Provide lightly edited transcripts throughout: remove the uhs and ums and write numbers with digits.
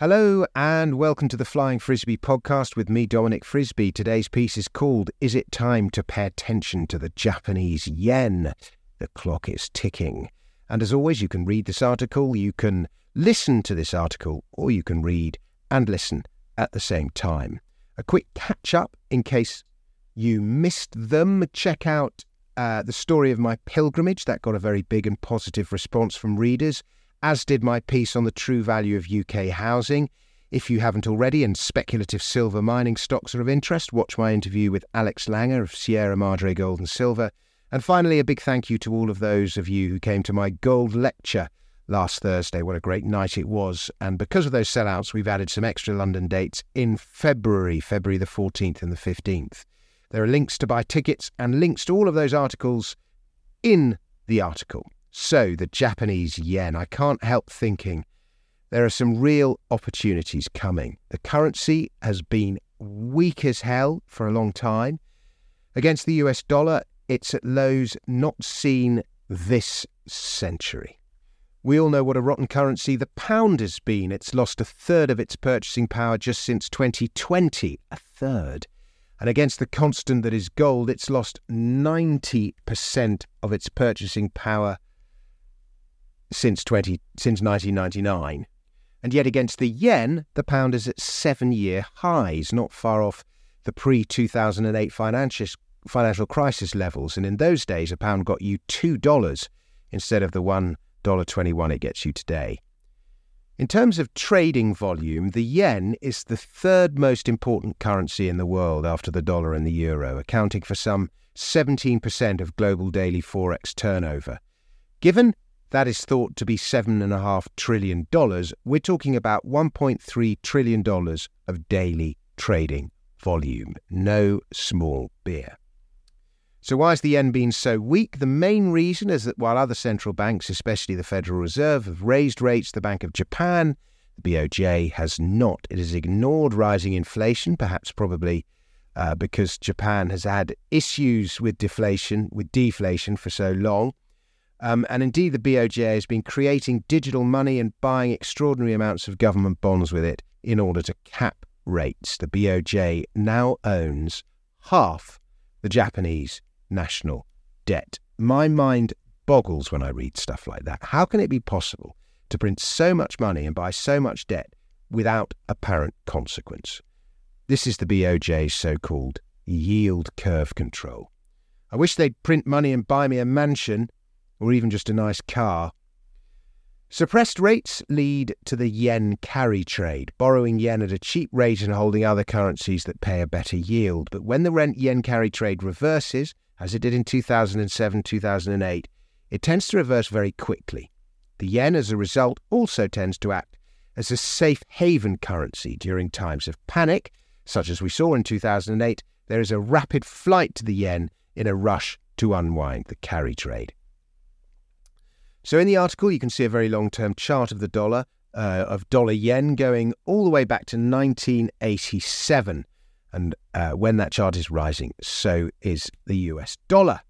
Hello and welcome to the Flying Frisby podcast with me, Dominic Frisby. Today's piece is called, Is It Time to Pay Attention to the Japanese Yen? The clock is ticking. And as always, you can read this article, you can listen to this article, or you can read and listen at the same time. A quick catch-up in case you missed them. Check out the story of my pilgrimage. That got a very big and positive response from readers, as did my piece on the true value of UK housing. If you haven't already and speculative silver mining stocks are of interest, watch my interview with Alex Langer of Sierra Madre Gold and Silver. And finally, a big thank you to all of those of you who came to my gold lecture last Thursday. What a great night it was. And because of those sellouts, we've added some extra London dates in February the 14th and the 15th. There are links to buy tickets and links to all of those articles in the article. So, the Japanese yen, I can't help thinking there are some real opportunities coming. The currency has been weak as hell for a long time. Against the US dollar, it's at lows not seen this century. We all know what a rotten currency the pound has been. It's lost a third of its purchasing power just since 2020. A third. And against the constant that is gold, it's lost 90% of its purchasing power since 1999. And yet against the yen, the pound is at seven-year highs, not far off the pre-2008 financial crisis levels. And in those days, a pound got you $2 instead of the $1.21 it gets you today. In terms of trading volume, the yen is the third most important currency in the world after the dollar and the euro, accounting for some 17% of global daily forex turnover. Given that is thought to be $7.5 trillion. We're talking about $1.3 trillion of daily trading volume. No small beer. So why has the yen been so weak? The main reason is that while other central banks, especially the Federal Reserve, have raised rates, the Bank of Japan, the BOJ, has not. It has ignored rising inflation, probably because Japan has had issues with deflation for so long. And indeed, the BOJ has been creating digital money and buying extraordinary amounts of government bonds with it in order to cap rates. The BOJ now owns half the Japanese national debt. My mind boggles when I read stuff like that. How can it be possible to print so much money and buy so much debt without apparent consequence? This is the BOJ's so-called yield curve control. I wish they'd print money and buy me a mansion, or even just a nice car. Suppressed rates lead to the yen carry trade, borrowing yen at a cheap rate and holding other currencies that pay a better yield. But when the yen carry trade reverses, as it did in 2007-2008, it tends to reverse very quickly. The yen, as a result, also tends to act as a safe haven currency during times of panic. Such as we saw in 2008, there is a rapid flight to the yen in a rush to unwind the carry trade. So in the article, you can see a very long-term chart of the dollar, of dollar-yen, going all the way back to 1987. And when that chart is rising, so is the US dollar.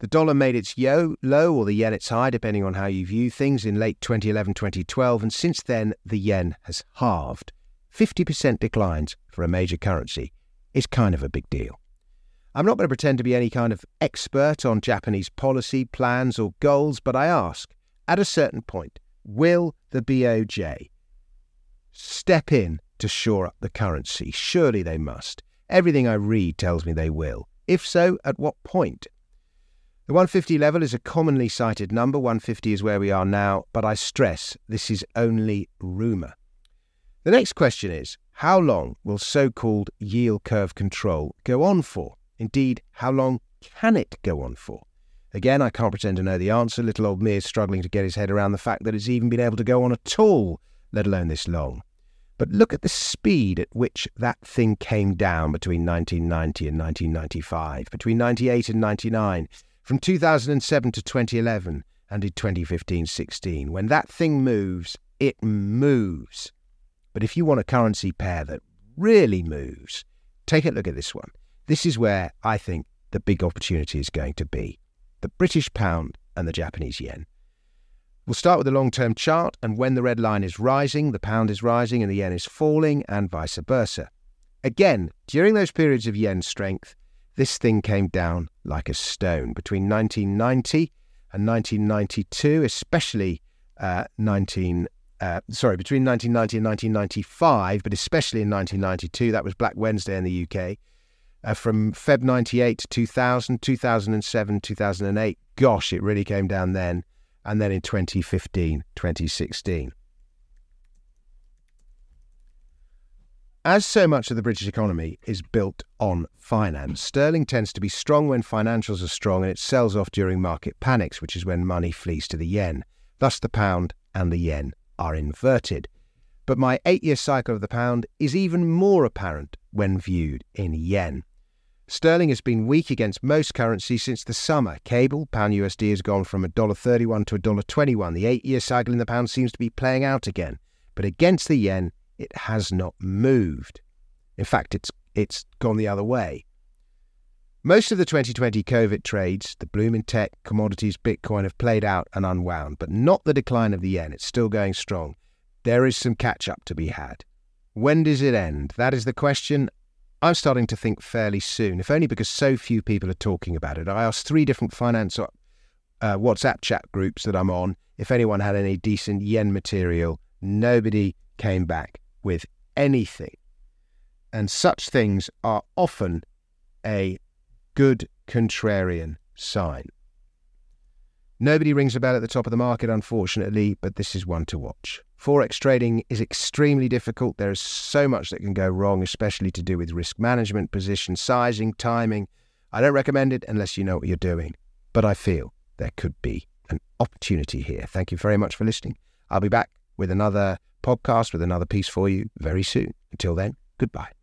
The dollar made its low, or the yen its high, depending on how you view things, in late 2011, 2012. And since then, the yen has halved. 50% declines for a major currency is kind of a big deal. I'm not going to pretend to be any kind of expert on Japanese policy, plans or goals, but I ask, at a certain point, will the BOJ step in to shore up the currency? Surely they must. Everything I read tells me they will. If so, at what point? The 150 level is a commonly cited number. 150 is where we are now, but I stress this is only rumour. The next question is, how long will so-called yield curve control go on for? Indeed, how long can it go on for? Again, I can't pretend to know the answer. Little old me is struggling to get his head around the fact that it's even been able to go on at all, let alone this long. But look at the speed at which that thing came down between 1990 and 1995, between 98 and 99, from 2007 to 2011, and in 2015-16. When that thing moves, it moves. But if you want a currency pair that really moves, take a look at this one. This is where I think the big opportunity is going to be. The British pound and the Japanese yen. We'll start with the long-term chart, and when the red line is rising, the pound is rising and the yen is falling, and vice versa. Again, during those periods of yen strength, this thing came down like a stone. Between 1990 and 1992, especially between 1990 and 1995, but especially in 1992, that was Black Wednesday in the UK, from Feb 98 to 2000, 2007, 2008, gosh, it really came down then. And then in 2015, 2016. As so much of the British economy is built on finance, sterling tends to be strong when financials are strong, and it sells off during market panics, which is when money flees to the yen. Thus, the pound and the yen are inverted. But my 8-year cycle of the pound is even more apparent when viewed in yen. Sterling has been weak against most currencies since the summer. Cable, pound USD has gone from $1.31 to $1.21. The 8-year cycle in the pound seems to be playing out again. But against the yen, it has not moved. In fact, it's gone the other way. Most of the 2020 COVID trades, the bloom in tech, commodities, Bitcoin, have played out and unwound, but not the decline of the yen. It's still going strong. There is some catch-up to be had. When does it end? That is the question. I'm starting to think fairly soon, if only because so few people are talking about it. I asked 3 different finance WhatsApp chat groups that I'm on if anyone had any decent yen material. Nobody came back with anything. And such things are often a good contrarian sign. Nobody rings a bell at the top of the market, unfortunately, but this is one to watch. Forex trading is extremely difficult. There is so much that can go wrong, especially to do with risk management, position sizing, timing. I don't recommend it unless you know what you're doing, but I feel there could be an opportunity here. Thank you very much for listening. I'll be back with another podcast, with another piece for you very soon. Until then, goodbye.